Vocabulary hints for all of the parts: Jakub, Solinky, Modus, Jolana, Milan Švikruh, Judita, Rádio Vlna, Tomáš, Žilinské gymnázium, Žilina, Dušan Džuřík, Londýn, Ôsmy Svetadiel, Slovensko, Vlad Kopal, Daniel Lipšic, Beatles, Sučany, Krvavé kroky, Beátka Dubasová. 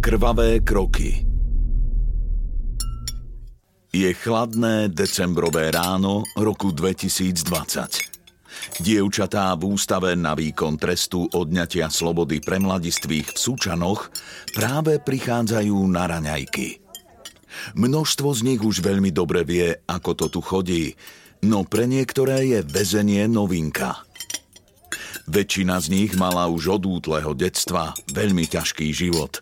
Krvavé kroky. Je chladné decembrové ráno roku 2020. Dievčatá v ústave na výkon trestu odňatia slobody pre mladistvých v Sučanoch práve prichádzajú na raňajky. Množstvo z nich už veľmi dobre vie, ako to tu chodí, no pre niektoré je väzenie novinka. Väčšina z nich mala už od útleho detstva veľmi ťažký život.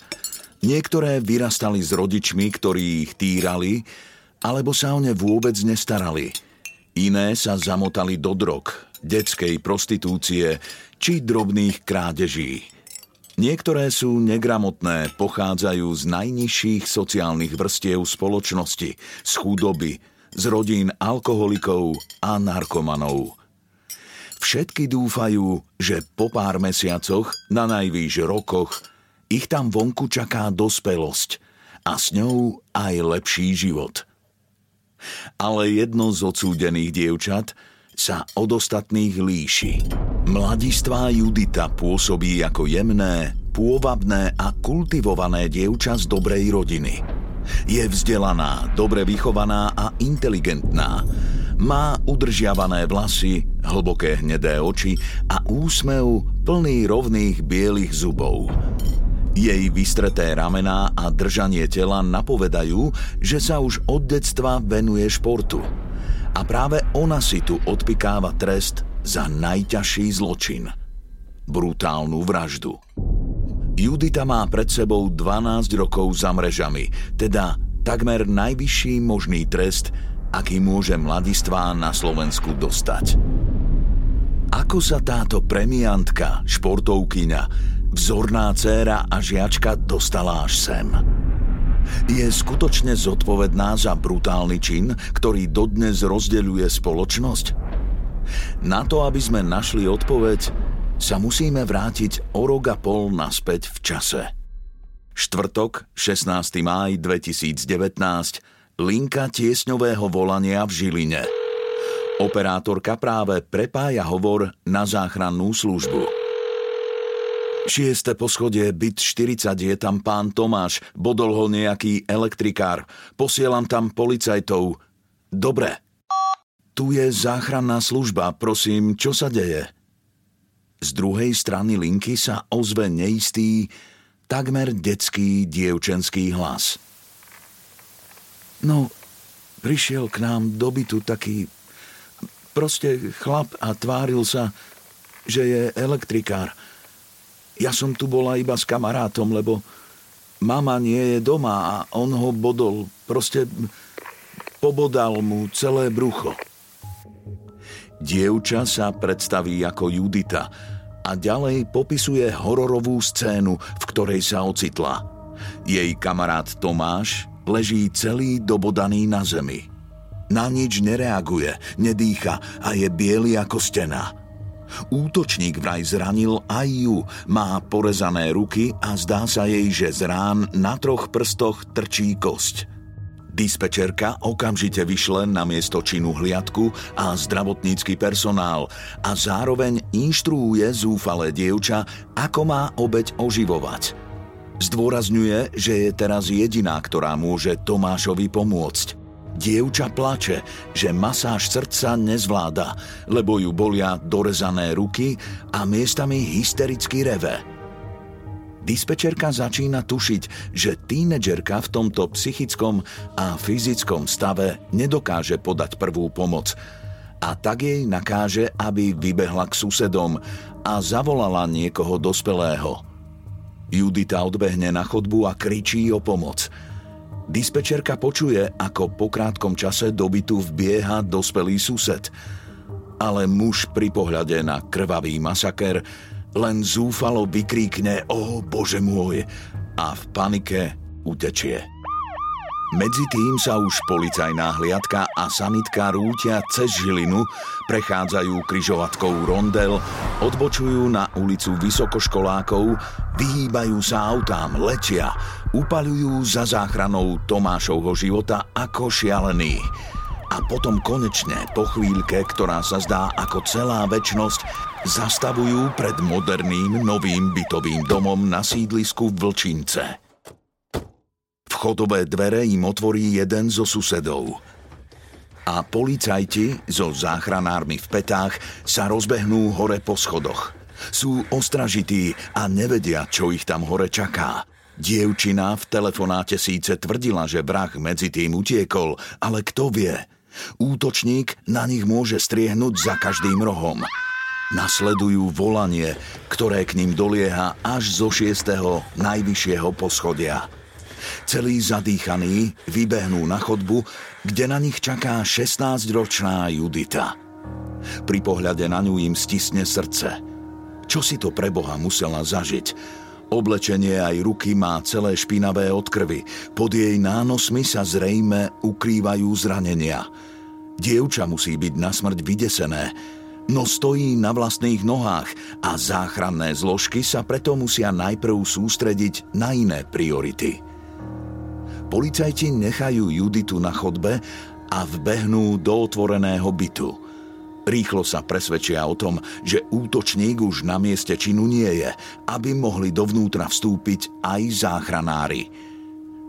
Niektoré vyrastali s rodičmi, ktorí ich týrali, alebo sa o ne vôbec nestarali. Iné sa zamotali do drog, detskej prostitúcie či drobných krádeží. Niektoré sú negramotné, pochádzajú z najnižších sociálnych vrstiev spoločnosti, z chudoby, z rodín alkoholikov a narkomanov. Všetky dúfajú, že po pár mesiacoch, na najvýš rokoch, ich tam vonku čaká dospelosť a s ňou aj lepší život. Ale jedno z odsúdených dievčat sa od ostatných líši. Mladistvá Judita pôsobí ako jemné, pôvabné a kultivované dievča z dobrej rodiny. Je vzdelaná, dobre vychovaná a inteligentná. Má udržiavané vlasy, hlboké hnedé oči a úsmev plný rovných bielych zubov. Jej vystreté ramená a držanie tela napovedajú, že sa už od detstva venuje športu. A práve ona si tu odpikáva trest za najťažší zločin – brutálnu vraždu. Judita má pred sebou 12 rokov za mrežami, teda takmer najvyšší možný trest, aký môže mladistvá na Slovensku dostať. Ako sa táto premiantka, športovkyňa, vzorná dcéra a žiačka dostala až sem. Je skutočne zodpovedná za brutálny čin, ktorý dodnes rozdeľuje spoločnosť? Na to, aby sme našli odpoveď, sa musíme vrátiť o rok a pol naspäť v čase. Štvrtok, 16. máj 2019, linka tiesňového volania v Žiline. Operátorka práve prepája hovor na záchrannú službu. 6. poschodie, byt 40, je tam pán Tomáš, bodol ho nejaký elektrikár. Posielam tam policajtov. Dobre. Tu je záchranná služba, prosím, čo sa deje? Z druhej strany linky sa ozve neistý, takmer detský dievčenský hlas. No, prišiel k nám do bytu taký proste chlap a tváril sa, že je elektrikár. Ja som tu bola iba s kamarátom, lebo mama nie je doma a on ho bodol. Proste pobodal mu celé brucho. Dievča sa predstaví ako Judita a ďalej popisuje hororovú scénu, v ktorej sa ocitla. Jej kamarát Tomáš leží celý dobodaný na zemi. Na nič nereaguje, nedýcha a je biely ako stena. Útočník vraj zranil aj ju, má porezané ruky a zdá sa jej, že z rán na troch prstoch trčí kosť. Dispečerka okamžite vyšle na miesto činu hliadku a zdravotnícky personál a zároveň inštruuje zúfalé dievča, ako má obeť oživovať. Zdôrazňuje, že je teraz jediná, ktorá môže Tomášovi pomôcť. Dievča plače, že masáž srdca nezvláda, lebo ju bolia dorezané ruky a miestami hystericky reve. Dispečerka začína tušiť, že tínedžerka v tomto psychickom a fyzickom stave nedokáže podať prvú pomoc, a tak jej nakáže, aby vybehla k susedom a zavolala niekoho dospelého. Judita odbehne na chodbu a kričí o pomoc. Dispečerka počuje, ako po krátkom čase do bytu vbieha dospelý sused. Ale muž pri pohľade na krvavý masaker len zúfalo vykríkne "O Bože môj!" a v panike utečie. Medzitým sa už policajná hliadka a sanitka rútia cez Žilinu, prechádzajú križovatkou rondel, odbočujú na ulicu vysokoškolákov, vyhýbajú sa autám, letia, upaľujú za záchranou Tomášovho života ako šialení. A potom konečne, po chvíľke, ktorá sa zdá ako celá večnosť, zastavujú pred moderným novým bytovým domom na sídlisku v Vlčince. Vchodové dvere im otvorí jeden zo susedov. A policajti so záchranármi v petách sa rozbehnú hore po schodoch. Sú ostražití a nevedia, čo ich tam hore čaká. Dievčina v telefonáte síce tvrdila, že vrah medzi tým utiekol, ale kto vie? Útočník na nich môže striehnúť za každým rohom. Nasledujú volanie, ktoré k ním dolieha až zo 6. najvyššieho poschodia. Celí zadýchaní vybehnú na chodbu, kde na nich čaká 16-ročná Judita. Pri pohľade na ňu im stisne srdce. Čo si to pre Boha musela zažiť? Oblečenie aj ruky má celé špinavé od krvi. Pod jej nánosmi sa zrejme ukrývajú zranenia. Dievča musí byť nasmrť vydesené, no stojí na vlastných nohách a záchranné zložky sa preto musia najprv sústrediť na iné priority. Policajti nechajú Juditu na chodbe a vbehnú do otvoreného bytu. Rýchlo sa presvedčia o tom, že útočník už na mieste činu nie je, aby mohli dovnútra vstúpiť aj záchranári.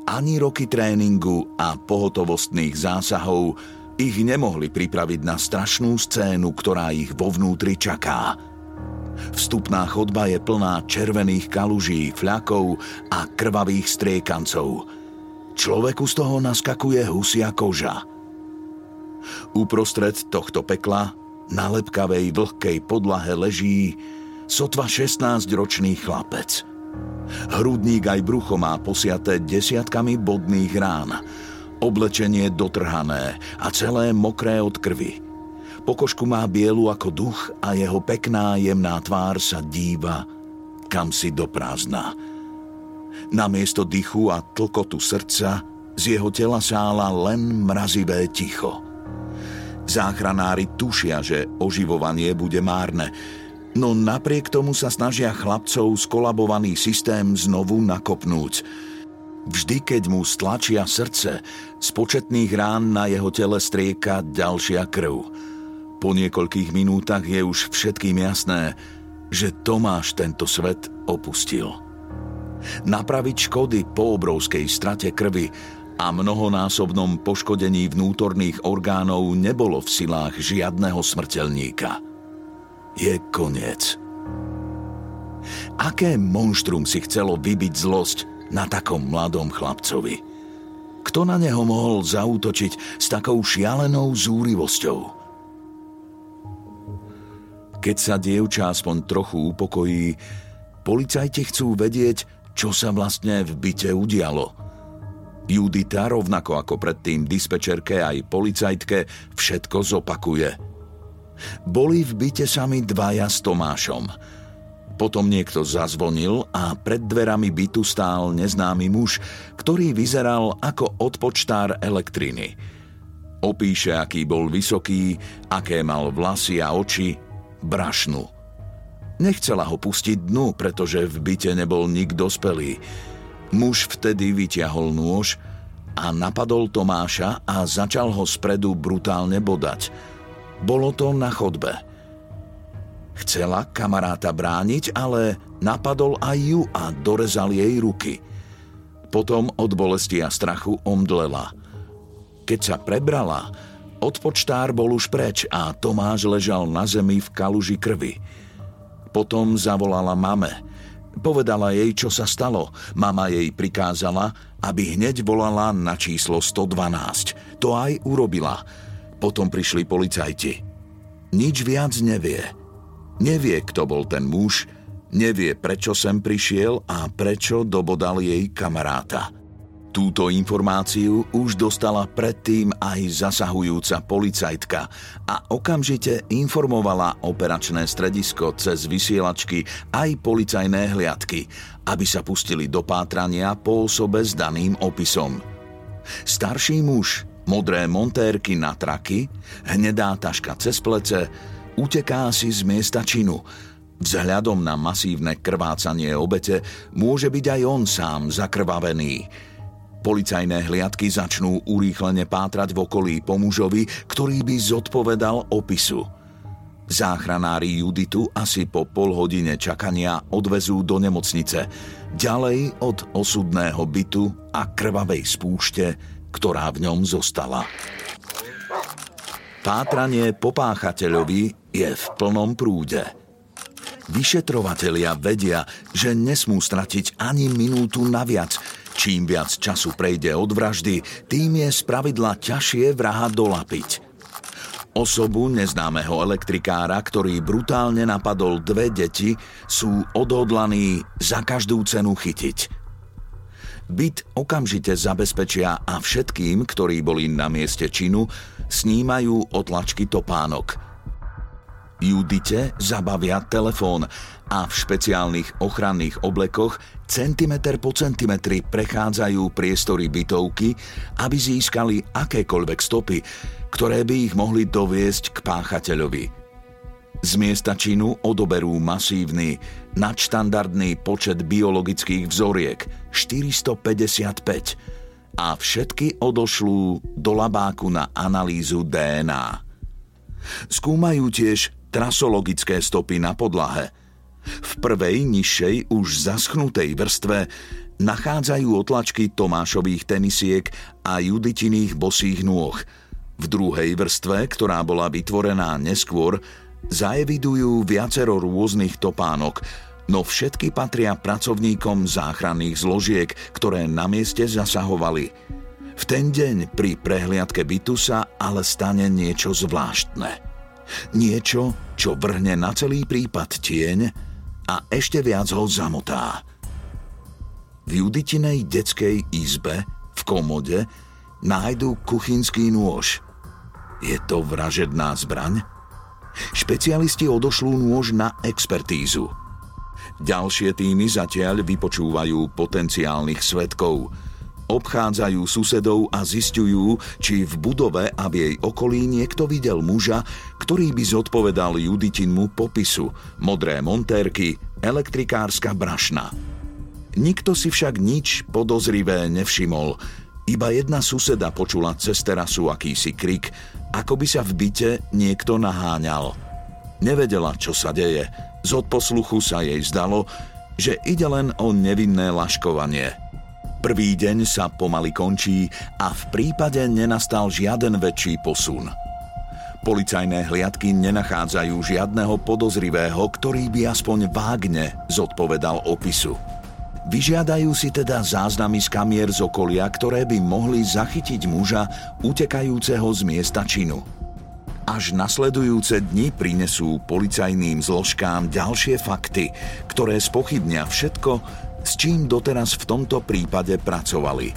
Ani roky tréningu a pohotovostných zásahov ich nemohli pripraviť na strašnú scénu, ktorá ich vo vnútri čaká. Vstupná chodba je plná červených kaluží, fľakov a krvavých striekancov. Človeku z toho naskakuje husia koža. Uprostred tohto pekla na lepkavej vlhkej podlahe leží sotva 16-ročný chlapec. Hrudník aj brucho má posiaté desiatkami bodných rán, oblečenie dotrhané a celé mokré od krvi. Pokožku má bielu ako duch a jeho pekná jemná tvár sa díva kamsi do prázdna. Namiesto dychu a tlkotu srdca z jeho tela sála len mrazivé ticho. Záchranári tušia, že oživovanie bude márne, no napriek tomu sa snažia chlapcov skolabovaný systém znovu nakopnúť. Vždy, keď mu stlačia srdce, z početných rán na jeho tele strieka ďalšia krv. Po niekoľkých minútach je už všetkým jasné, že Tomáš tento svet opustil. Napraviť škody po obrovskej strate krvi a mnohonásobnom poškodení vnútorných orgánov nebolo v silách žiadneho smrteľníka. Je koniec. Aké monštrum si chcelo vybiť zlosť na takom mladom chlapcovi? Kto na neho mohol zaútočiť s takou šialenou zúrivosťou? Keď sa dievča aspoň trochu upokojí, policajti chcú vedieť, čo sa vlastne v byte udialo. Judita, rovnako ako predtým dispečerke aj policajtke, všetko zopakuje. Boli v byte sami dvaja s Tomášom. Potom niekto zazvonil a pred dverami bytu stál neznámy muž, ktorý vyzeral ako odpočtár elektriny. Opíše, aký bol vysoký, aké mal vlasy a oči, brašnu. Nechcela ho pustiť dnu, pretože v byte nebol nik dospelý. Muž vtedy vyťahol nôž a napadol Tomáša a začal ho spredu brutálne bodať. Bolo to na chodbe. Chcela kamaráta brániť, ale napadol aj ju a dorezal jej ruky. Potom od bolesti a strachu omdlela. Keď sa prebrala, odpočtár bol už preč a Tomáš ležal na zemi v kaluži krvi. Potom zavolala mame. Povedala jej, čo sa stalo. Mama jej prikázala, aby hneď volala na číslo 112. To aj urobila. Potom prišli policajti. Nič viac nevie. Nevie, kto bol ten muž, nevie, prečo sem prišiel a prečo dobodal jej kamaráta. Túto informáciu už dostala predtým aj zasahujúca policajtka a okamžite informovala operačné stredisko cez vysielačky aj policajné hliadky, aby sa pustili do pátrania po osobe s daným opisom. Starší muž, modré montérky na traky, hnedá taška cez plece, uteká si z miesta činu. Vzhľadom na masívne krvácanie obete môže byť aj on sám zakrvavený. Policajné hliadky začnú urýchlene pátrať v okolí po mužovi, ktorý by zodpovedal opisu. Záchranári Juditu asi po pol hodine čakania odvezú do nemocnice, ďalej od osudného bytu a krvavej spúšte, ktorá v ňom zostala. Pátranie po páchateľovi je v plnom prúde. Vyšetrovatelia vedia, že nesmú stratiť ani minútu naviac. Čím viac času prejde od vraždy, tým je spravidla ťažšie vraha dolapiť. Osobu neznámeho elektrikára, ktorý brutálne napadol dve deti, sú odhodlaní za každú cenu chytiť. Byt okamžite zabezpečia a všetkým, ktorí boli na mieste činu, snímajú otlačky topánok. Judite zabavia telefón a v špeciálnych ochranných oblekoch centimeter po centimetri prechádzajú priestory bytovky, aby získali akékoľvek stopy, ktoré by ich mohli doviesť k páchateľovi. Z miesta činu odoberú masívny, nadštandardný počet biologických vzoriek 455 a všetky odošlú do labáku na analýzu DNA. Skúmajú tiež trasologické stopy na podlahe. V prvej, nižšej, už zaschnutej vrstve nachádzajú otlačky Tomášových tenisiek a Juditiných bosých nôh. V druhej vrstve, ktorá bola vytvorená neskôr, zaevidujú viacero rôznych topánok, no všetky patria pracovníkom záchranných zložiek, ktoré na mieste zasahovali. V ten deň pri prehliadke bytu sa ale stane niečo zvláštne. Niečo, čo vrhne na celý prípad tieň a ešte viac ho zamotá. V Juditinej detskej izbe v komode nájdu kuchynský nôž. Je to vražedná zbraň? Špecialisti odošlú nôž na expertízu. Ďalšie týmy zatiaľ vypočúvajú potenciálnych svedkov. Obchádzajú susedov a zisťujú, či v budove a v jej okolí niekto videl muža, ktorý by zodpovedal Juditinmu popisu, modré montérky, elektrikárska brašna. Nikto si však nič podozrivé nevšimol, iba jedna suseda počula cez terasu akýsi krik, ako by sa v byte niekto naháňal. Nevedela, čo sa deje, z odposluchu sa jej zdalo, že ide len o nevinné laškovanie. Prvý deň sa pomaly končí a v prípade nenastal žiaden väčší posun. Policajné hliadky nenachádzajú žiadneho podozrivého, ktorý by aspoň vágne zodpovedal opisu. Vyžiadajú si teda záznamy z kamier z okolia, ktoré by mohli zachytiť muža utekajúceho z miesta činu. Až nasledujúce dni prinesú policajným zložkám ďalšie fakty, ktoré spochybnia všetko, s čím doteraz v tomto prípade pracovali.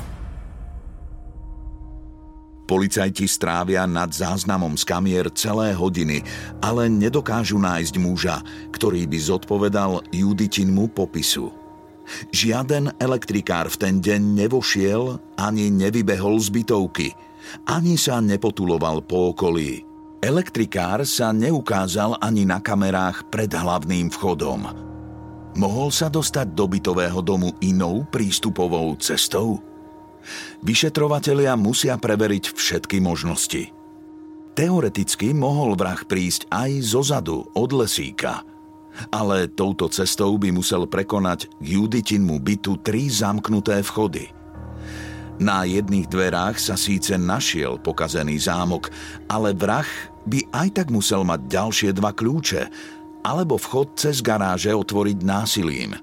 Policajti strávia nad záznamom z kamier celé hodiny, ale nedokážu nájsť muža, ktorý by zodpovedal Juditinmu popisu. Žiaden elektrikár v ten deň nevošiel ani nevybehol z bytovky, ani sa nepotuloval po okolí. Elektrikár sa neukázal ani na kamerách pred hlavným vchodom. Mohol sa dostať do bytového domu inou prístupovou cestou? Vyšetrovatelia musia preveriť všetky možnosti. Teoreticky mohol vrah prísť aj zozadu, od lesíka. Ale touto cestou by musel prekonať k Juditinmu bytu 3 zamknuté vchody. Na jedných dverách sa síce našiel pokazený zámok, ale vrah by aj tak musel mať ďalšie dva kľúče, alebo vchod cez garáže otvoriť násilím.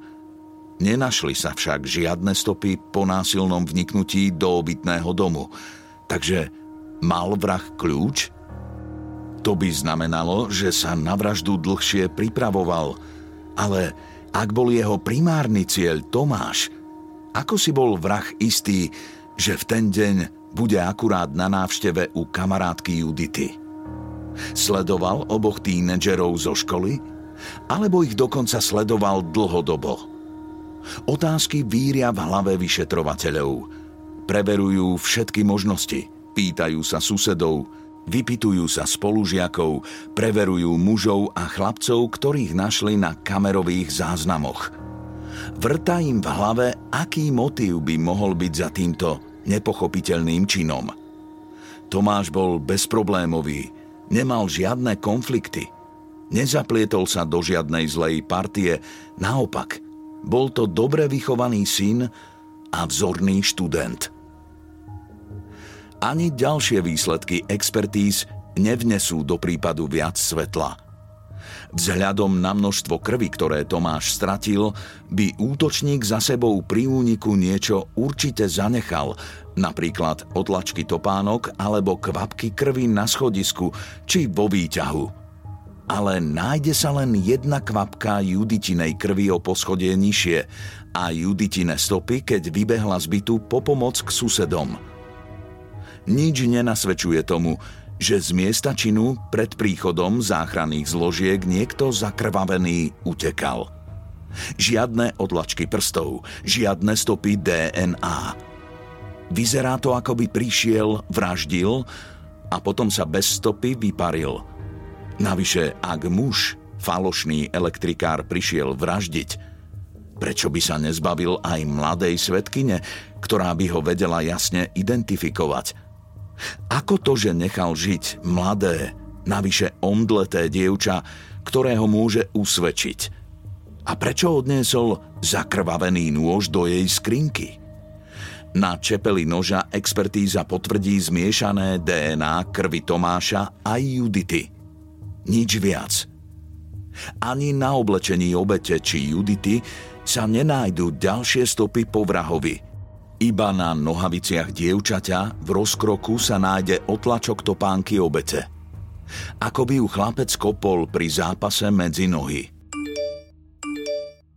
Nenašli sa však žiadne stopy po násilnom vniknutí do obytného domu, takže mal vrah kľúč? To by znamenalo, že sa na vraždu dlhšie pripravoval, ale ak bol jeho primárny cieľ Tomáš, ako si bol vrah istý, že v ten deň bude akurát na návšteve u kamarátky Judity? Sledoval oboch tínedžerov zo školy, alebo ich dokonca sledoval dlhodobo? Otázky víria v hlave vyšetrovateľov. Preverujú všetky možnosti, pýtajú sa susedov, vypytujú sa spolužiakov, preverujú mužov a chlapcov, ktorých našli na kamerových záznamoch. Vrta im v hlave, aký motív by mohol byť za týmto nepochopiteľným činom. Tomáš bol bezproblémový, nemal žiadne konflikty, nezaplietol sa do žiadnej zlej partie, naopak, bol to dobre vychovaný syn a vzorný študent. Ani ďalšie výsledky expertíz nevnesú do prípadu viac svetla. Vzhľadom na množstvo krvi, ktoré Tomáš stratil, by útočník za sebou pri úniku niečo určite zanechal, napríklad odlačky topánok alebo kvapky krvi na schodisku či vo výťahu. Ale nájde sa len jedna kvapka Juditinej krvi o poschodie nižšie a Juditine stopy, keď vybehla z bytu po pomoc k susedom. Nič nenasvedčuje tomu, že z miesta činu pred príchodom záchranných zložiek niekto zakrvavený utekal. Žiadne odlačky prstov, žiadne stopy DNA. Vyzerá to, ako by prišiel, vraždil a potom sa bez stopy vyparil. Navyše, ak muž, falošný elektrikár, prišiel vraždiť, prečo by sa nezbavil aj mladej svedkyne, ktorá by ho vedela jasne identifikovať? Ako to, že nechal žiť mladé, navyše omdleté dievča, ktorého môže usvedčiť? A prečo odniesol zakrvavený nôž do jej skrinky? Na čepeli noža expertíza potvrdí zmiešané DNA krvi Tomáša aj Judity. Nič viac. Ani na oblečení obete či Judity sa nenájdu ďalšie stopy po vrahovi. Iba na nohaviciach dievčaťa v rozkroku sa nájde otlačok topánky obete. Ako by ju chlapec kopol pri zápase medzi nohy.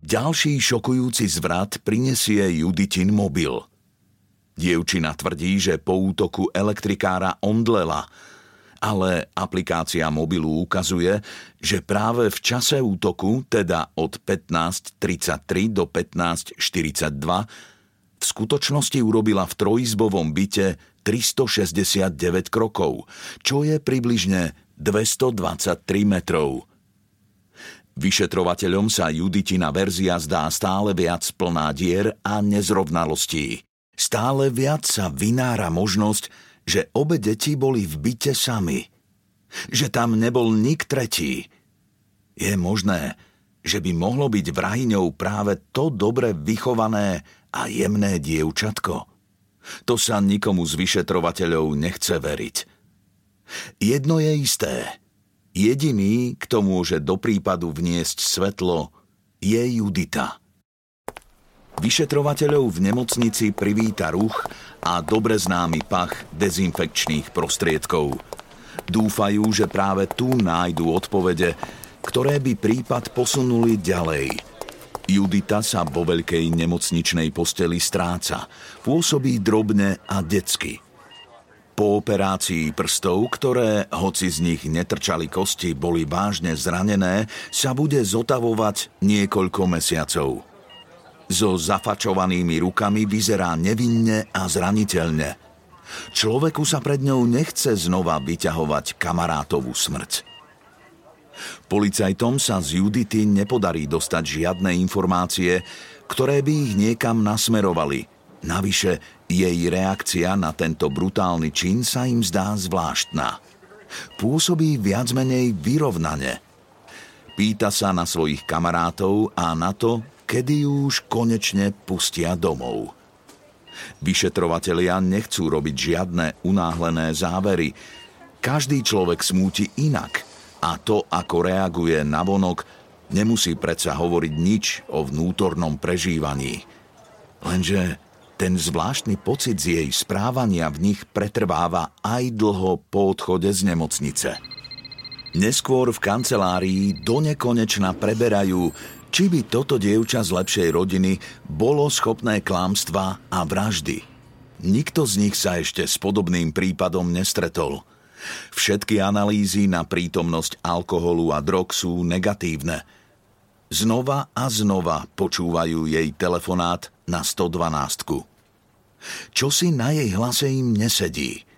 Ďalší šokujúci zvrat prinesie Juditin mobil. Dievčina tvrdí, že po útoku elektrikára omdlela, ale aplikácia mobilu ukazuje, že práve v čase útoku, teda od 15:33 do 15:42, v skutočnosti urobila v trojizbovom byte 369 krokov, čo je približne 223 metrov. Vyšetrovateľom sa Juditina verzia zdá stále viac plná dier a nezrovnalostí. Stále viac sa vynára možnosť, že obe deti boli v byte sami, že tam nebol nik tretí. Je možné, že by mohlo byť vrahyňou práve to dobre vychované a jemné dievčatko. To sa nikomu z vyšetrovateľov nechce veriť. Jedno je isté. Jediný, kto môže do prípadu vniesť svetlo, je Judita. Vyšetrovateľov v nemocnici privíta ruch a dobre známy pach dezinfekčných prostriedkov. Dúfajú, že práve tu nájdu odpovede, ktoré by prípad posunuli ďalej. Judita sa vo veľkej nemocničnej posteli stráca, pôsobí drobne a detsky. Po operácii prstov, ktoré, hoci z nich netrčali kosti, boli vážne zranené, sa bude zotavovať niekoľko mesiacov. So zafačovanými rukami vyzerá nevinne a zraniteľne. Človeku sa pred ňou nechce znova vyťahovať kamarátovú smrť. Policajtom sa z Judity nepodarí dostať žiadne informácie, ktoré by ich niekam nasmerovali. Navyše, jej reakcia na tento brutálny čin sa im zdá zvláštna. Pôsobí viac menej vyrovnane. Pýta sa na svojich kamarátov a na to, kedy ju už konečne pustia domov. Vyšetrovatelia nechcú robiť žiadne unáhlené závery. Každý človek smúti inak a to, ako reaguje navonok, nemusí predsa hovoriť nič o vnútornom prežívaní. Lenže ten zvláštny pocit z jej správania v nich pretrváva aj dlho po odchode z nemocnice. Neskôr v kancelárii donekonečna preberajú, či by toto dievča z lepšej rodiny bolo schopné klámstva a vraždy. Nikto z nich sa ešte s podobným prípadom nestretol. Všetky analýzy na prítomnosť alkoholu a drog sú negatívne. Znova a znova počúvajú jej telefonát na 112. Čo si na jej hlase im nesedí.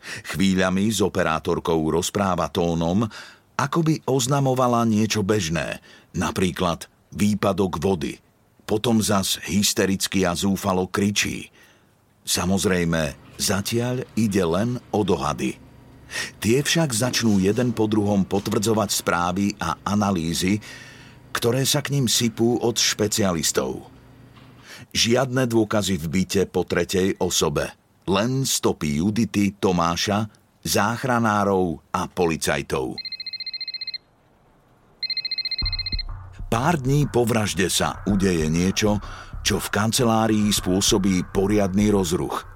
Chvíľami s operátorkou rozpráva tónom, ako by oznamovala niečo bežné, napríklad výpadok vody. Potom zas hystericky a zúfalo kričí. Samozrejme, zatiaľ ide len o dohady. Tie však začnú jeden po druhom potvrdzovať správy a analýzy, ktoré sa k ním sypú od špecialistov. Žiadne dôkazy v byte po tretej osobe. Len stopy Judity, Tomáša, záchranárov a policajtov. Pár dní po vražde sa udeje niečo, čo v kancelárii spôsobí poriadny rozruch.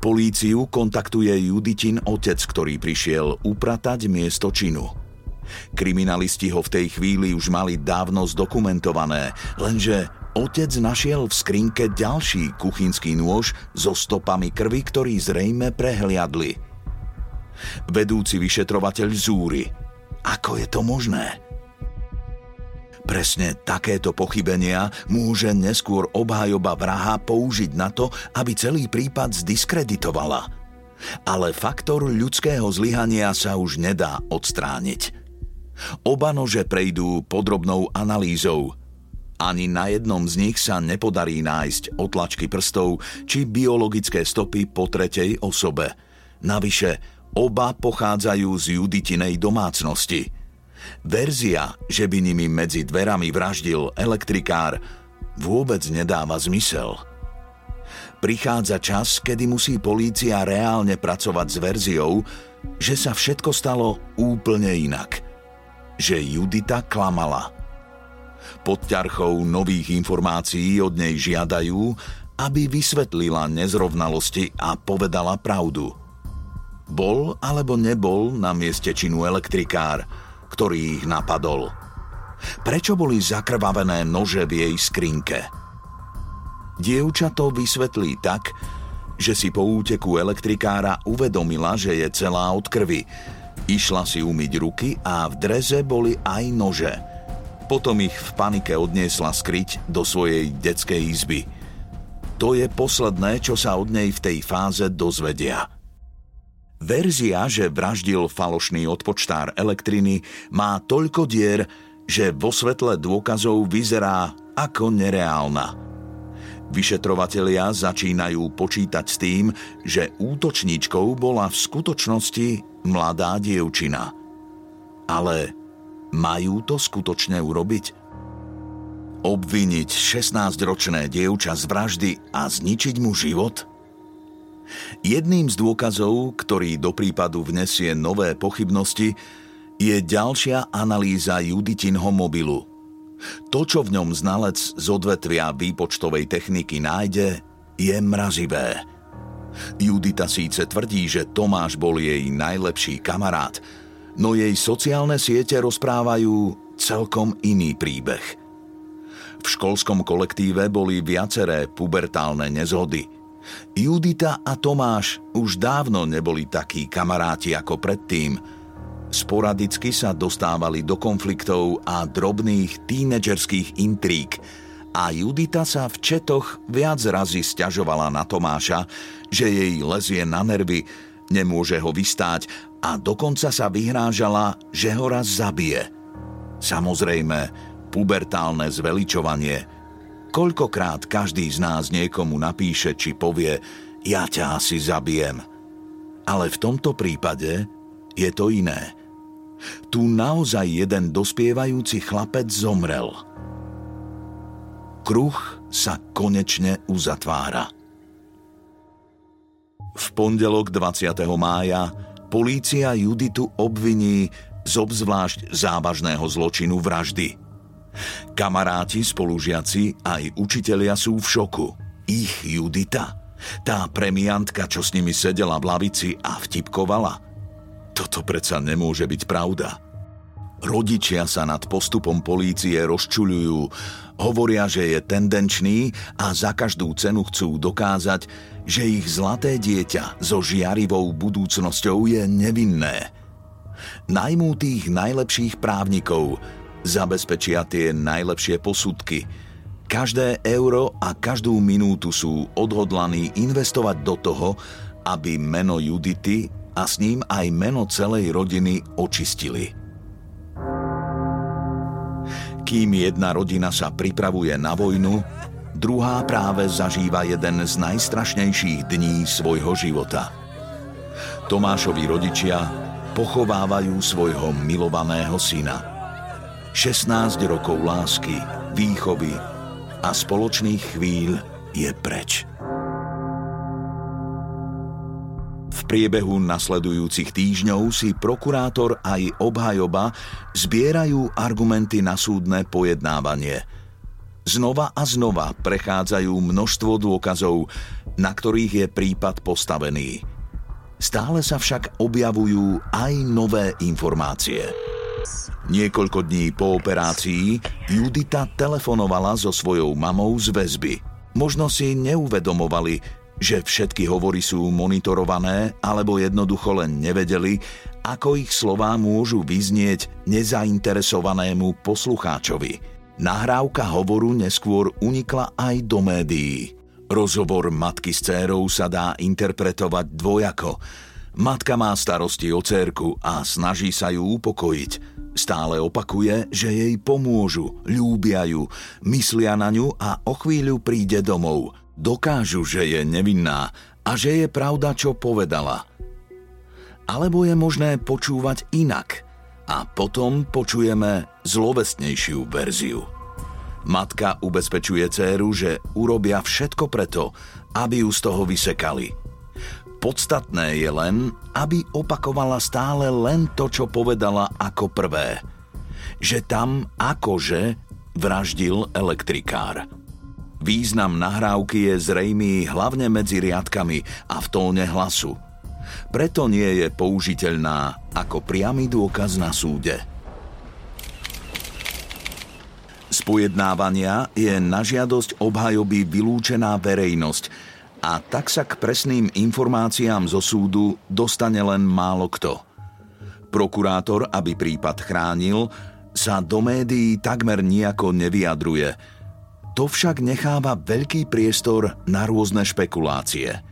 Políciu kontaktuje Juditin otec, ktorý prišiel upratať miesto činu. Kriminalisti ho v tej chvíli už mali dávno zdokumentované, lenže otec našiel v skrinke ďalší kuchynský nôž so stopami krvi, ktorý zrejme prehliadli. Vedúci vyšetrovateľ zúri. Ako je to možné? Presne takéto pochybenia môže neskôr obhajoba vraha použiť na to, aby celý prípad zdiskreditovala. Ale faktor ľudského zlyhania sa už nedá odstrániť. Oba nože prejdú podrobnou analýzou. Ani na jednom z nich sa nepodarí nájsť otlačky prstov či biologické stopy po tretej osobe. Navyše, oba pochádzajú z Juditinej domácnosti. Verzia, že by nimi medzi dverami vraždil elektrikár, vôbec nedáva zmysel. Prichádza čas, kedy musí polícia reálne pracovať s verziou, že sa všetko stalo úplne inak. Že Judita klamala. Pod ťarchou nových informácií od nej žiadajú, aby vysvetlila nezrovnalosti a povedala pravdu. Bol alebo nebol na mieste činu elektrikár, ktorý ich napadol? Prečo boli zakrvavené nože v jej skrinke? Dievča to vysvetlí tak, že si po úteku elektrikára uvedomila, že je celá od krvi. Išla si umyť ruky a v dreze boli aj nože. Potom ich v panike odniesla skryť do svojej detskej izby. To je posledné, čo sa od nej v tej fáze dozvedia. Verzia, že vraždil falošný odpočtár elektriny, má toľko dier, že vo svetle dôkazov vyzerá ako nereálna. Vyšetrovatelia začínajú počítať s tým, že útočníčkou bola v skutočnosti mladá dievčina. Ale majú to skutočne urobiť? Obviniť 16-ročné dievča z vraždy a zničiť mu život? Jedným z dôkazov, ktorý do prípadu vnesie nové pochybnosti, je ďalšia analýza Juditinho mobilu. To, čo v ňom znalec z odvetvia výpočtovej techniky nájde, je mrazivé. Judita síce tvrdí, že Tomáš bol jej najlepší kamarát, no jej sociálne siete rozprávajú celkom iný príbeh. V školskom kolektíve boli viaceré pubertálne nezhody. Judita a Tomáš už dávno neboli takí kamaráti ako predtým. Sporadicky sa dostávali do konfliktov a drobných tínedžerských intríg a Judita sa v četoch viac razy sťažovala na Tomáša, že jej lezie na nervy, nemôže ho vystáť a dokonca sa vyhrážala, že ho raz zabije. Samozrejme, pubertálne zveličovanie. Koľkokrát každý z nás niekomu napíše či povie, ja ťa asi zabijem. Ale v tomto prípade je to iné. Tu naozaj jeden dospievajúci chlapec zomrel. Kruh sa konečne uzatvára. V pondelok 20. mája polícia Juditu obviní z obzvlášť závažného zločinu vraždy. Kamaráti, spolužiaci aj učitelia sú v šoku. Ich Judita, tá premiantka, čo s nimi sedela v lavici a vtipkovala. Toto predsa nemôže byť pravda. Rodičia sa nad postupom polície rozčuľujú, hovoria, že je tendenčný a za každú cenu chcú dokázať, že ich zlaté dieťa so žiarivou budúcnosťou je nevinné. Najmú tých najlepších právnikov, zabezpečia tie najlepšie posudky. Každé euro a každú minútu sú odhodlaní investovať do toho, aby meno Judity a s ním aj meno celej rodiny očistili. Kým jedna rodina sa pripravuje na vojnu, druhá práve zažíva jeden z najstrašnejších dní svojho života. Tomášovi rodičia pochovávajú svojho milovaného syna. 16 rokov lásky, výchovy a spoločných chvíľ je preč. V priebehu nasledujúcich týždňov si prokurátor aj obhajoba zbierajú argumenty na súdne pojednávanie. Znova a znova prechádzajú množstvo dôkazov, na ktorých je prípad postavený. Stále sa však objavujú aj nové informácie. Niekoľko dní po operácii Judita telefonovala so svojou mamou z väzby. Možno si neuvedomovali, že všetky hovory sú monitorované, alebo jednoducho len nevedeli, ako ich slová môžu vyznieť nezainteresovanému poslucháčovi. Nahrávka hovoru neskôr unikla aj do médií. Rozhovor matky s dcérou sa dá interpretovať dvojako. Matka má starosti o dcérku a snaží sa ju upokojiť. Stále opakuje, že jej pomôžu, ľúbia ju, myslia na ňu a o chvíľu príde domov. Dokážu, že je nevinná a že je pravda, čo povedala. Alebo je možné počúvať inak a potom počujeme zlovestnejšiu verziu. Matka ubezpečuje dcéru, že urobia všetko preto, aby ju z toho vysekali. Podstatné je len, aby opakovala stále len to, čo povedala ako prvé. Že tam akože vraždil elektrikár. Význam nahrávky je zrejmý hlavne medzi riadkami a v tóne hlasu. Preto nie je použiteľná ako priamy dôkaz na súde. Z pojednávania je na žiadosť obhajoby vylúčená verejnosť a tak sa k presným informáciám zo súdu dostane len málo kto. Prokurátor, aby prípad chránil, sa do médií takmer nijako nevyjadruje. To však necháva veľký priestor na rôzne špekulácie.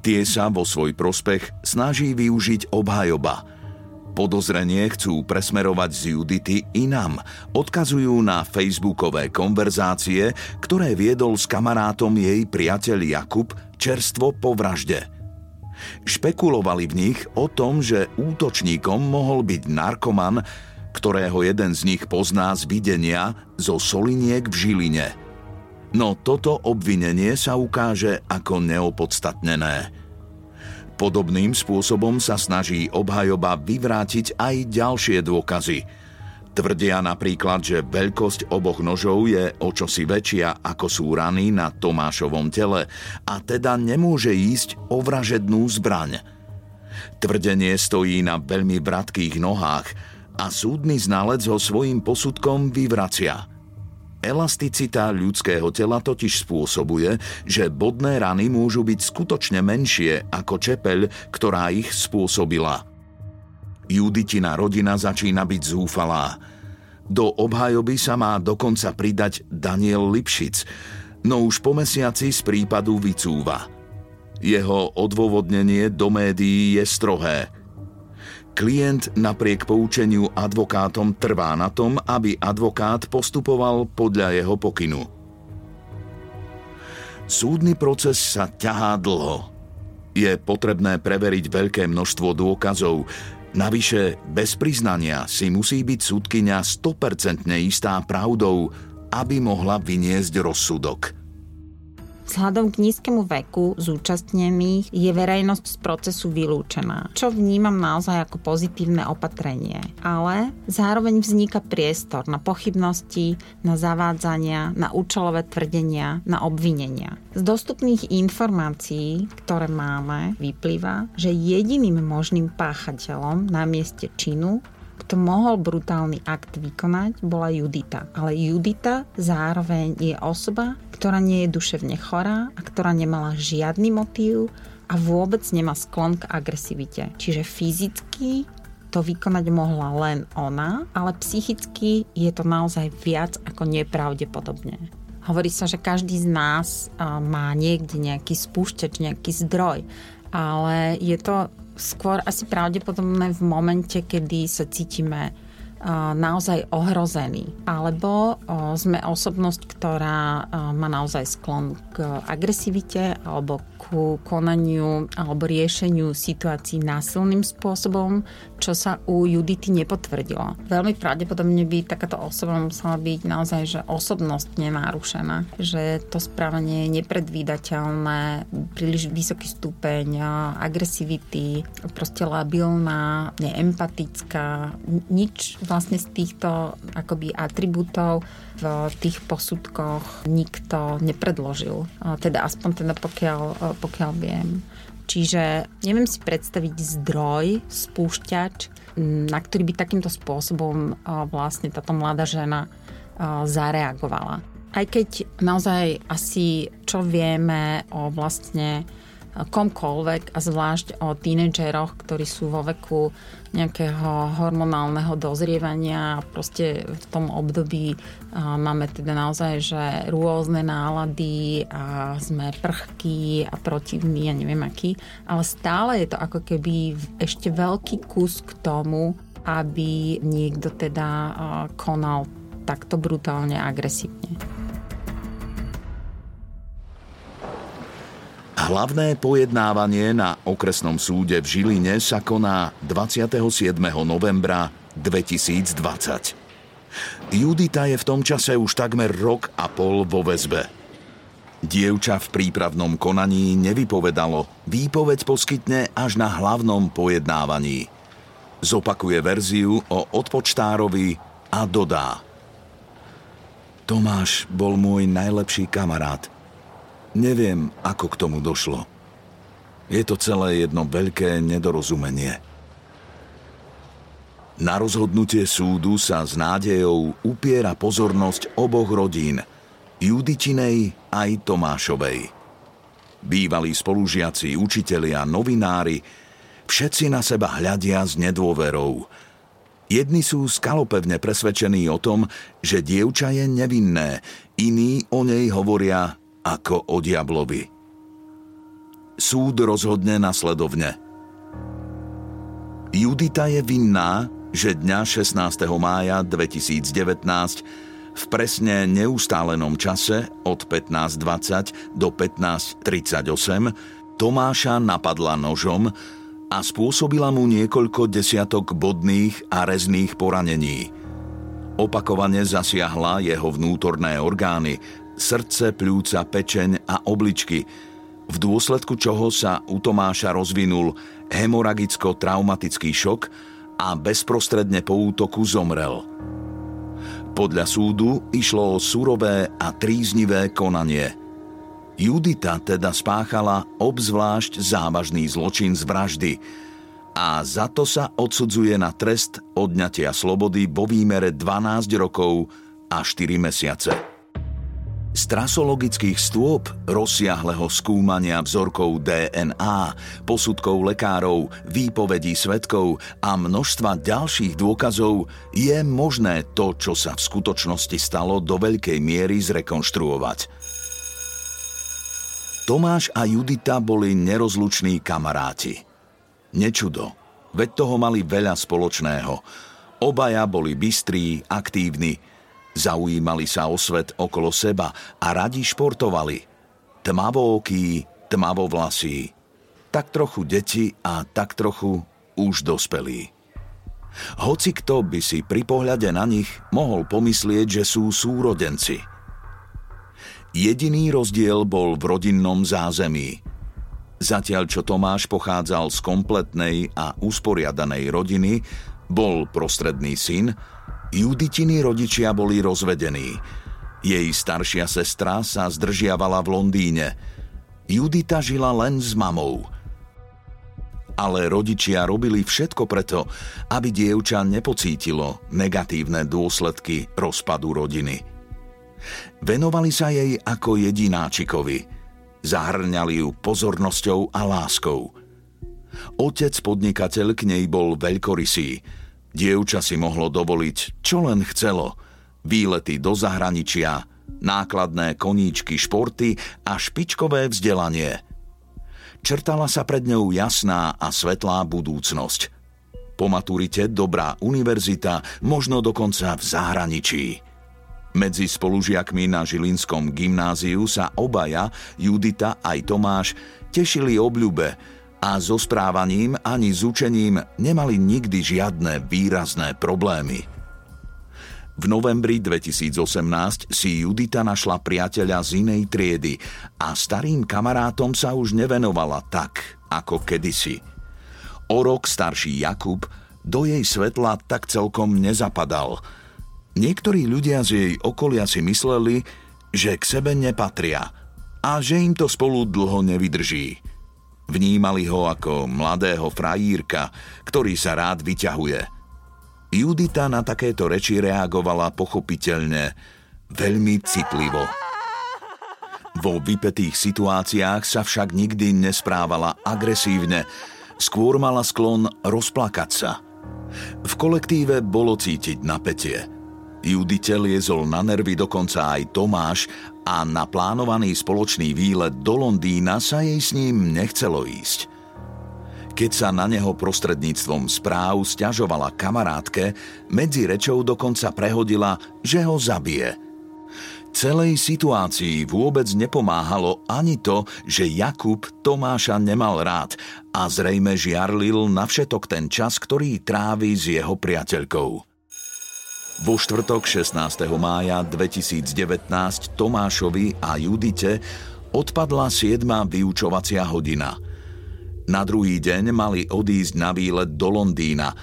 Tie sa vo svoj prospech snaží využiť obhajoba. Podozrenie chcú presmerovať z Judity inam. Odkazujú na facebookové konverzácie, ktoré viedol s kamarátom jej priateľ Jakub čerstvo po vražde. Špekulovali v nich o tom, že útočníkom mohol byť narkoman, ktorého jeden z nich pozná z videnia zo Soliniek v Žiline. No toto obvinenie sa ukáže ako neopodstatnené. Podobným spôsobom sa snaží obhajoba vyvrátiť aj ďalšie dôkazy. Tvrdia napríklad, že veľkosť oboch nožov je o čosi väčšia, ako sú rany na Tomášovom tele, a teda nemôže ísť o vražednú zbraň. Tvrdenie stojí na veľmi vratkých nohách, a súdny znalec ho svojím posudkom vyvracia. Elasticita ľudského tela totiž spôsobuje, že bodné rany môžu byť skutočne menšie ako čepeľ, ktorá ich spôsobila. Juditina rodina začína byť zúfalá. Do obhajoby sa má dokonca pridať Daniel Lipšic, no už po mesiaci z prípadu vycúva. Jeho odôvodnenie do médií je strohé. Klient napriek poučeniu advokátom trvá na tom, aby advokát postupoval podľa jeho pokynu. Súdny proces sa ťahá dlho. Je potrebné preveriť veľké množstvo dôkazov. Navyše, bez priznania si musí byť súdkyňa 100% istá pravdou, aby mohla vyniesť rozsudok. Vzhľadom k nízkemu veku zúčastnených je verejnosť z procesu vylúčená, čo vnímam naozaj ako pozitívne opatrenie. Ale zároveň vzniká priestor na pochybnosti, na zavádzania, na účelové tvrdenia, na obvinenia. Z dostupných informácií, ktoré máme, vyplýva, že jediným možným páchateľom na mieste činu, kto mohol brutálny akt vykonať, bola Judita. Ale Judita zároveň je osoba, ktorá nie je duševne chorá a ktorá nemala žiadny motív a vôbec nemá sklon k agresivite. Čiže fyzicky to vykonať mohla len ona, ale psychicky je to naozaj viac ako nepravdepodobné. Hovorí sa, že každý z nás má niekde nejaký spúšťač, nejaký zdroj, ale je to skôr asi pravdepodobné v momente, kedy sa cítime naozaj ohrození. Alebo sme osobnosť, ktorá má naozaj sklon k agresivite alebo ku konaniu alebo riešeniu situácií násilným spôsobom, čo sa u Judity nepotvrdilo. Veľmi pravdepodobne by takáto osoba musela byť naozaj že osobnostne narušená. Že to správanie je nepredvídateľné, príliš vysoký stupeň agresivity, proste labilná, neempatická, nič vlastne z týchto akoby atribútov v tých posudkoch nikto nepredložil. Teda aspoň teda pokiaľ viem. Čiže neviem si predstaviť zdroj, spúšťač, na ktorý by takýmto spôsobom vlastne táto mladá žena zareagovala. Aj keď naozaj asi čo vieme o vlastne komkoľvek a zvlášť o tínedžeroch, ktorí sú vo veku nejakého hormonálneho dozrievania a proste v tom období máme teda naozaj že rôzne nálady a sme prchkí a protivní a neviem aký, ale stále je to ako keby ešte veľký kus k tomu, aby niekto teda konal takto brutálne agresívne. Hlavné pojednávanie na okresnom súde v Žiline sa koná 27. novembra 2020. Judita je v tom čase už takmer rok a pol vo väzbe. Dievča v prípravnom konaní nevypovedalo, výpoveď poskytne až na hlavnom pojednávaní. Zopakuje verziu o odpočtárovi a dodá: Tomáš bol môj najlepší kamarát. Neviem, ako k tomu došlo. Je to celé jedno veľké nedorozumenie. Na rozhodnutie súdu sa s nádejou upiera pozornosť oboch rodín, Juditinej aj Tomášovej. Bývalí spolužiaci, učitelia, novinári, všetci na seba hľadia s nedôverou. Jedni sú skalopevne presvedčení o tom, že dievča je nevinné, iní o nej hovoria ako o diablovi. Súd rozhodne nasledovne. Judita je vinná, že dňa 16. mája 2019 v presne neustálenom čase od 15:20 do 15:38 Tomáša napadla nožom a spôsobila mu niekoľko desiatok bodných a rezných poranení. Opakovane zasiahla jeho vnútorné orgány, srdce, pľúca, pečeň a obličky, v dôsledku čoho sa u Tomáša rozvinul hemoragicko-traumatický šok a bezprostredne po útoku zomrel. Podľa súdu išlo o surové a tríznivé konanie. Judita teda spáchala obzvlášť závažný zločin z vraždy a za to sa odsudzuje na trest odňatia slobody vo výmere 12 rokov a 4 mesiace. Z trasologických stôp, rozsiahleho skúmania vzorkov DNA, posudkov lekárov, výpovedí svedkov a množstva ďalších dôkazov je možné to, čo sa v skutočnosti stalo, do veľkej miery zrekonštruovať. Tomáš a Judita boli nerozluční kamaráti. Nečudo, veď toho mali veľa spoločného. Obaja boli bystrí, aktívni, zaujímali sa o svet okolo seba a radi športovali. Tmavookí, tmavovlasí. Tak trochu deti a tak trochu už dospelí. Hoci kto by si pri pohľade na nich mohol pomyslieť, že sú súrodenci. Jediný rozdiel bol v rodinnom zázemí. Zatiaľ, čo Tomáš pochádzal z kompletnej a usporiadanej rodiny, bol prostredný syn, Juditini rodičia boli rozvedení. Jej staršia sestra sa zdržiavala v Londýne. Judita žila len s mamou. Ale rodičia robili všetko preto, aby dievča nepocítilo negatívne dôsledky rozpadu rodiny. Venovali sa jej ako jedináčikovi. Zahrňali ju pozornosťou a láskou. Otec podnikateľ k nej bol veľkorysý. Dievča si mohlo dovoliť, čo len chcelo. Výlety do zahraničia, nákladné koníčky, športy a špičkové vzdelanie. Črtala sa pred ňou jasná a svetlá budúcnosť. Po maturite dobrá univerzita, možno dokonca v zahraničí. Medzi spolužiakmi na Žilinskom gymnáziu sa obaja, Judita aj Tomáš, tešili obľube a so správaním ani s učením nemali nikdy žiadne výrazné problémy. V novembri 2018 si Judita našla priateľa z inej triedy a starým kamarátom sa už nevenovala tak, ako kedysi. O rok starší Jakub do jej svetla tak celkom nezapadal. Niektorí ľudia z jej okolia si mysleli, že k sebe nepatria a že im to spolu dlho nevydrží. Vnímali ho ako mladého frajírka, ktorý sa rád vyťahuje. Judita na takéto reči reagovala pochopiteľne, veľmi citlivo. Vo vypetých situáciách sa však nikdy nesprávala agresívne, skôr mala sklon rozplakať sa. V kolektíve bolo cítiť napätie. Judite liezol na nervy dokonca aj Tomáš a na plánovaný spoločný výlet do Londýna sa jej s ním nechcelo ísť. Keď sa na neho prostredníctvom správ sťažovala kamarátke, medzi rečou dokonca prehodila, že ho zabije. Celej situácii vôbec nepomáhalo ani to, že Jakub Tomáša nemal rád a zrejme žiarlil na všetok ten čas, ktorý trávi s jeho priateľkou. Vo štvrtok 16. mája 2019 Tomášovi a Judite odpadla 7. vyučovacia hodina. Na druhý deň mali odísť na výlet do Londýna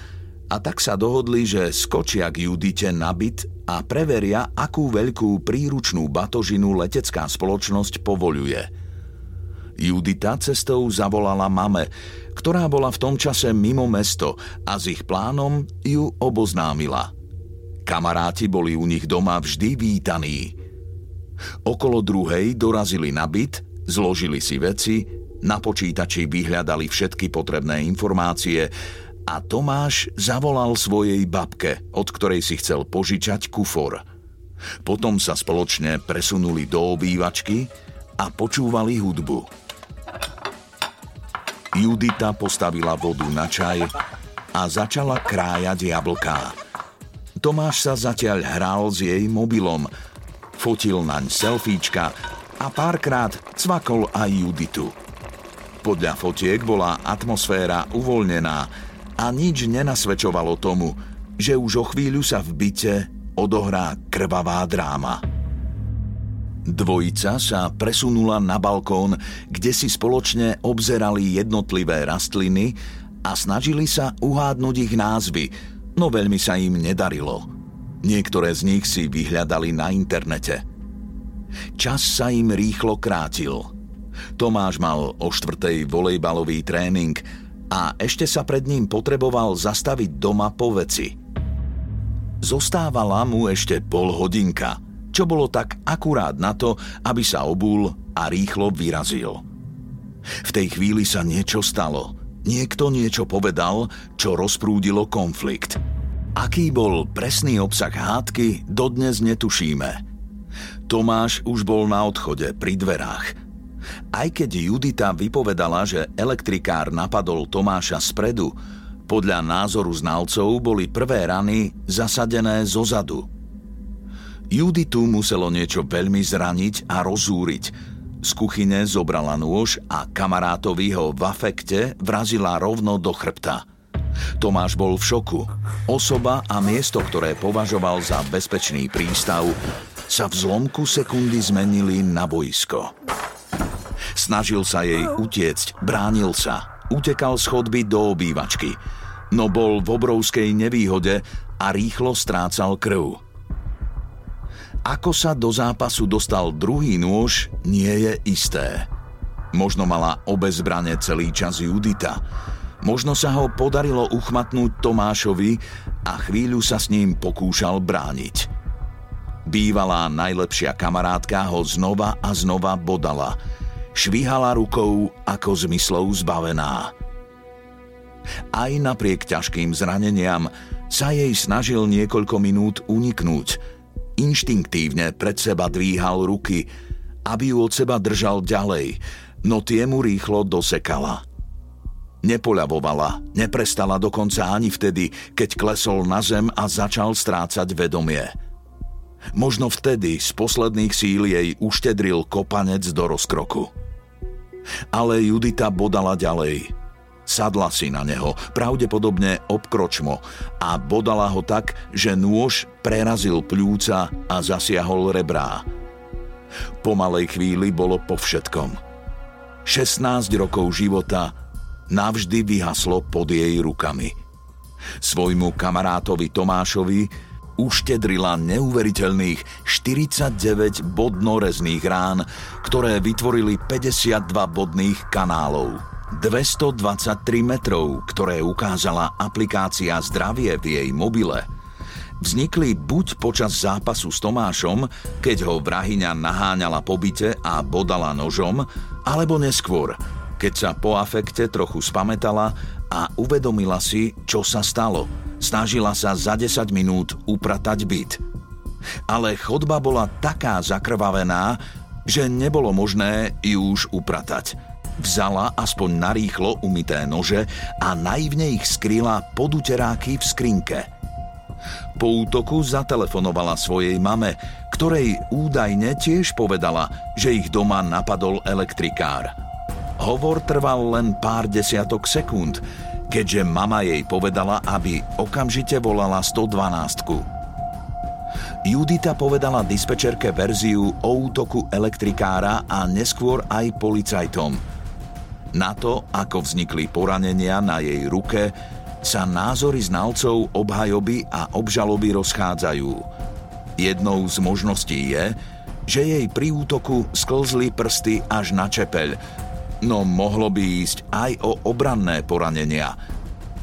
a tak sa dohodli, že skočia k Judite na byt a preveria, akú veľkú príručnú batožinu letecká spoločnosť povoľuje. Judita cestou zavolala mame, ktorá bola v tom čase mimo mesto a s ich plánom ju oboznámila. Kamaráti boli u nich doma vždy vítaní. Okolo druhej dorazili na byt, zložili si veci, na počítači vyhľadali všetky potrebné informácie a Tomáš zavolal svojej babke, od ktorej si chcel požičať kufor. Potom sa spoločne presunuli do obývačky a počúvali hudbu. Judita postavila vodu na čaj a začala krájať jablká. Tomáš sa zatiaľ hral s jej mobilom, fotil naň selfiečka a párkrát cvakol aj Juditu. Podľa fotiek bola atmosféra uvoľnená a nič nenasvedčovalo tomu, že už o chvíľu sa v byte odohrá krvavá dráma. Dvojica sa presunula na balkón, kde si spoločne obzerali jednotlivé rastliny a snažili sa uhádnuť ich názvy, no veľmi sa im nedarilo. Niektoré z nich si vyhľadali na internete. Čas sa im rýchlo krátil. Tomáš mal o 4:00 volejbalový tréning a ešte sa pred ním potreboval zastaviť doma po veci. Zostávala mu ešte pol hodinka, čo bolo tak akurát na to, aby sa obul a rýchlo vyrazil. V tej chvíli sa niečo stalo. Niekto niečo povedal, čo rozprúdilo konflikt. Aký bol presný obsah hádky, dodnes netušíme. Tomáš už bol na odchode pri dverách. Aj keď Judita vypovedala, že elektrikár napadol Tomáša spredu, podľa názoru znalcov boli prvé rany zasadené zozadu. Juditu muselo niečo veľmi zraniť a rozúriť. Z kuchyne zobrala nôž a kamarátovi ho v afekte vrazila rovno do chrbta. Tomáš bol v šoku. Osoba a miesto, ktoré považoval za bezpečný prístav, sa v zlomku sekundy zmenili na boisko. Snažil sa jej utiecť, bránil sa, utekal z chodby do obývačky, no bol v obrovskej nevýhode a rýchlo strácal krv. Ako sa do zápasu dostal druhý nôž, nie je isté. Možno mala obe zbrane celý čas Judita. Možno sa ho podarilo uchmatnúť Tomášovi a chvíľu sa s ním pokúšal brániť. Bývalá najlepšia kamarátka ho znova a znova bodala. Švihala rukou ako zmyslov zbavená. Aj napriek ťažkým zraneniam sa jej snažil niekoľko minút uniknúť. Inštinktívne pred seba dvíhal ruky, aby ju od seba držal ďalej, no tie mu rýchlo dosekala. Nepoľavovala, neprestala dokonca ani vtedy, keď klesol na zem a začal strácať vedomie. Možno vtedy z posledných síl jej uštedril kopanec do rozkroku. Ale Judita bodala ďalej. Sadla si na neho, pravdepodobne obkročmo, a bodala ho tak, že nôž prerazil pľúca a zasiahol rebrá. Po malej chvíli bolo po všetkom. 16 rokov života navždy vyhaslo pod jej rukami. Svojmu kamarátovi Tomášovi uštedrila neuveriteľných 49 bodnorezných rán, ktoré vytvorili 52 bodných kanálov. 223 metrov, ktoré ukázala aplikácia Zdravie v jej mobile, vznikli buď počas zápasu s Tomášom, keď ho vrahyňa naháňala po byte a bodala nožom, alebo neskôr, keď sa po afekte trochu spamätala a uvedomila si, čo sa stalo. Snažila sa za 10 minút upratať byt. Ale chodba bola taká zakrvavená, že nebolo možné ju už upratať. Vzala aspoň narýchlo umyté nože a naivne ich skryla pod uteráky v skrinke. Po útoku zatelefonovala svojej mame, ktorej údajne tiež povedala, že ich doma napadol elektrikár. Hovor trval len pár desiatok sekúnd, keďže mama jej povedala, aby okamžite volala 112-ku. Judita povedala dispečerke verziu o útoku elektrikára a neskôr aj policajtom. Na to, ako vznikli poranenia na jej ruke, sa názory znalcov obhajoby a obžaloby rozchádzajú. Jednou z možností je, že jej pri útoku sklzli prsty až na čepeľ, no mohlo by ísť aj o obranné poranenia.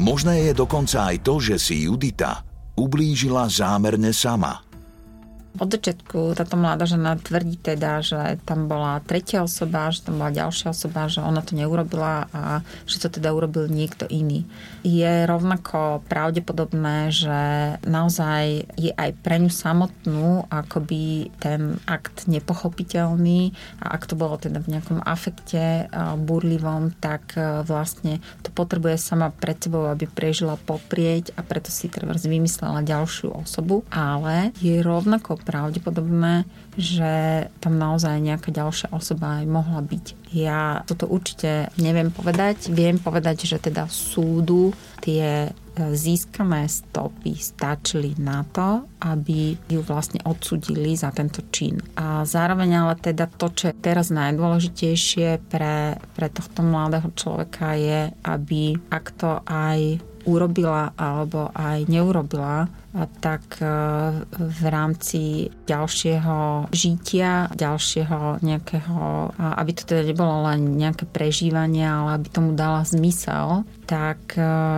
Možné je dokonca aj to, že si Judita ublížila zámerne sama. Od začiatku táto mladá žena tvrdí teda, že tam bola tretia osoba, že tam bola ďalšia osoba, že ona to neurobila a že to teda urobil niekto iný. Je rovnako pravdepodobné, že naozaj je aj pre ňu samotnú akoby ten akt nepochopiteľný a ak to bolo teda v nejakom afekte búrlivom, tak vlastne to potrebuje sama pred sebou, aby prežila poprieť a preto si treba vymyslela ďalšiu osobu, ale je rovnako pravdepodobné, že tam naozaj nejaká ďalšia osoba aj mohla byť. Ja toto určite neviem povedať. Viem povedať, že teda súdu tie získané stopy stačili na to, aby ju vlastne odsúdili za tento čin. A zároveň ale teda to, čo je teraz najdôležitejšie pre tohto mladého človeka je, aby ak to aj urobila alebo aj neurobila, tak v rámci ďalšieho žitia, ďalšieho nejakého, aby to teda nebolo len nejaké prežívanie, ale aby tomu dala zmysel, tak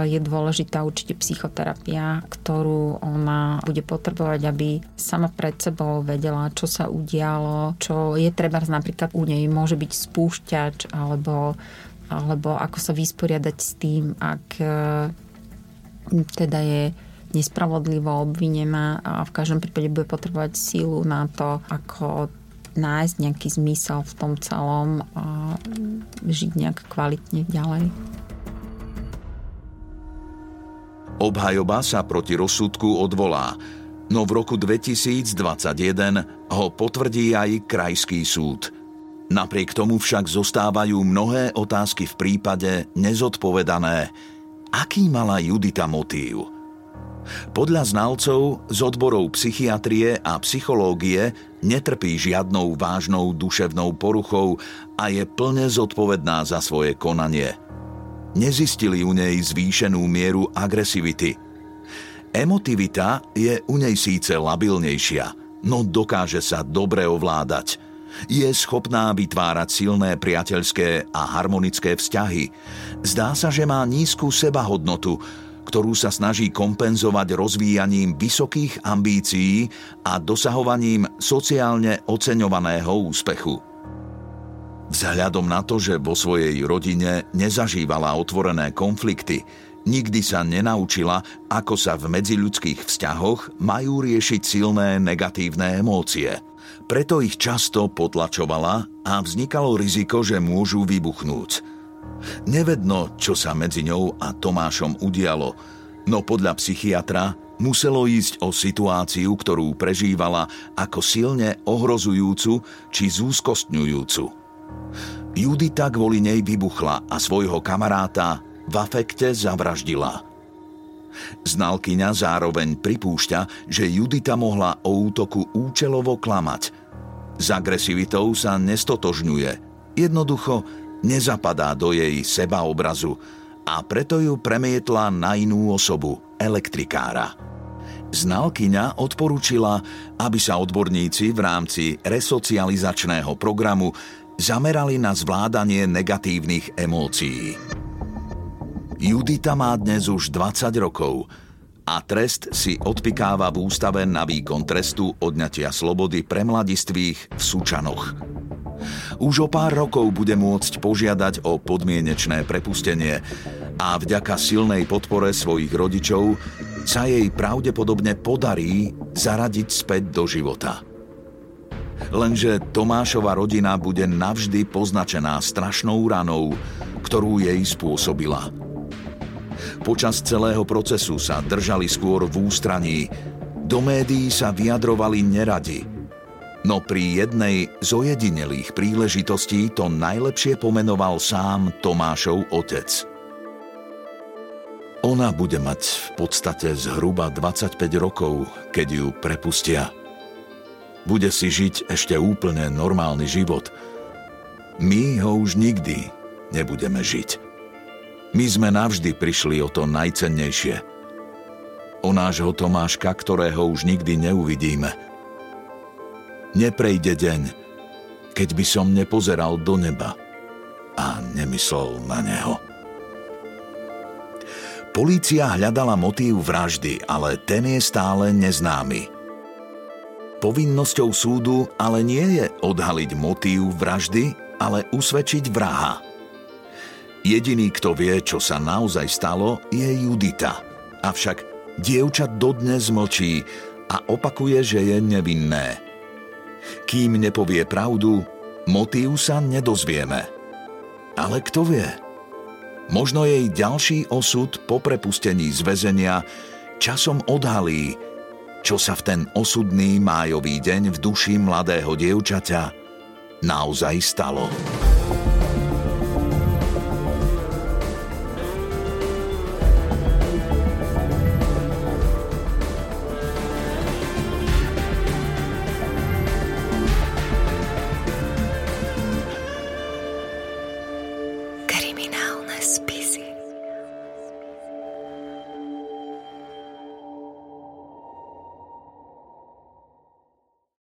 je dôležitá určite psychoterapia, ktorú ona bude potrebovať, aby sama pred sebou vedela, čo sa udialo, čo je treba napríklad u nej môže byť spúšťač alebo ako sa vysporiadať s tým, ak teda je nespravodlivo obvinená a v každom prípade bude potrebovať sílu na to, ako nájsť nejaký zmysel v tom celom a žiť nejak kvalitne ďalej. Obhajoba sa proti rozsudku odvolá, no v roku 2021 ho potvrdí aj krajský súd. Napriek tomu však zostávajú mnohé otázky v prípade nezodpovedané. Aký mala Judita motív? podľa znalcov z odborov psychiatrie a psychológie netrpí žiadnou vážnou duševnou poruchou a je plne zodpovedná za svoje konanie. Nezistili u nej zvýšenú mieru agresivity. Emotivita je u nej síce labilnejšia, no dokáže sa dobre ovládať. Je schopná vytvárať silné priateľské a harmonické vzťahy. Zdá sa, že má nízku sebahodnotu, ktorú sa snaží kompenzovať rozvíjaním vysokých ambícií a dosahovaním sociálne oceňovaného úspechu. Vzhľadom na to, že vo svojej rodine nezažívala otvorené konflikty, nikdy sa nenaučila, ako sa v medziľudských vzťahoch majú riešiť silné negatívne emócie. Preto ich často potlačovala a vznikalo riziko, že môžu vybuchnúť. Nevedno, čo sa medzi ňou a Tomášom udialo, no podľa psychiatra muselo ísť o situáciu, ktorú prežívala ako silne ohrozujúcu či zúskostňujúcu. Judita kvôli nej vybuchla a svojho kamaráta v afekte zavraždila. Znalkyňa zároveň pripúšťa, že Judita mohla o útoku účelovo klamať. S agresivitou sa nestotožňuje, jednoducho nezapadá do jej sebaobrazu a preto ju premietla na inú osobu, elektrikára. Znalkyňa odporúčila, aby sa odborníci v rámci resocializačného programu zamerali na zvládanie negatívnych emócií. Judita má dnes už 20 rokov a trest si odpikáva v ústave na výkon trestu odňatia slobody pre mladistvých v Sučanoch. Už o pár rokov bude môcť požiadať o podmienečné prepustenie a vďaka silnej podpore svojich rodičov sa jej pravdepodobne podarí zaradiť späť do života. Lenže Tomášova rodina bude navždy poznačená strašnou ranou, ktorú jej spôsobila. Počas celého procesu sa držali skôr v ústraní. Do médií sa vyjadrovali neradi. No pri jednej z ojedinelých príležitostí to najlepšie pomenoval sám Tomášov otec. Ona bude mať v podstate zhruba 25 rokov, keď ju prepustia. Bude si žiť ešte úplne normálny život. My ho už nikdy nebudeme žiť. My sme navždy prišli o to najcennejšie. O nášho Tomáška, ktorého už nikdy neuvidíme. Neprejde deň, keď by som nepozeral do neba a nemyslel na neho. Polícia hľadala motív vraždy, ale ten je stále neznámy. Povinnosťou súdu ale nie je odhaliť motív vraždy, ale usvedčiť vraha. Jediný, kto vie, čo sa naozaj stalo, je Judita. Avšak dievča dodnes mlčí a opakuje, že je nevinné. Kým nepovie pravdu, motív sa nedozvieme. Ale kto vie? Možno jej ďalší osud po prepustení z väzenia časom odhalí, čo sa v ten osudný májový deň v duši mladého dievčaťa naozaj stalo.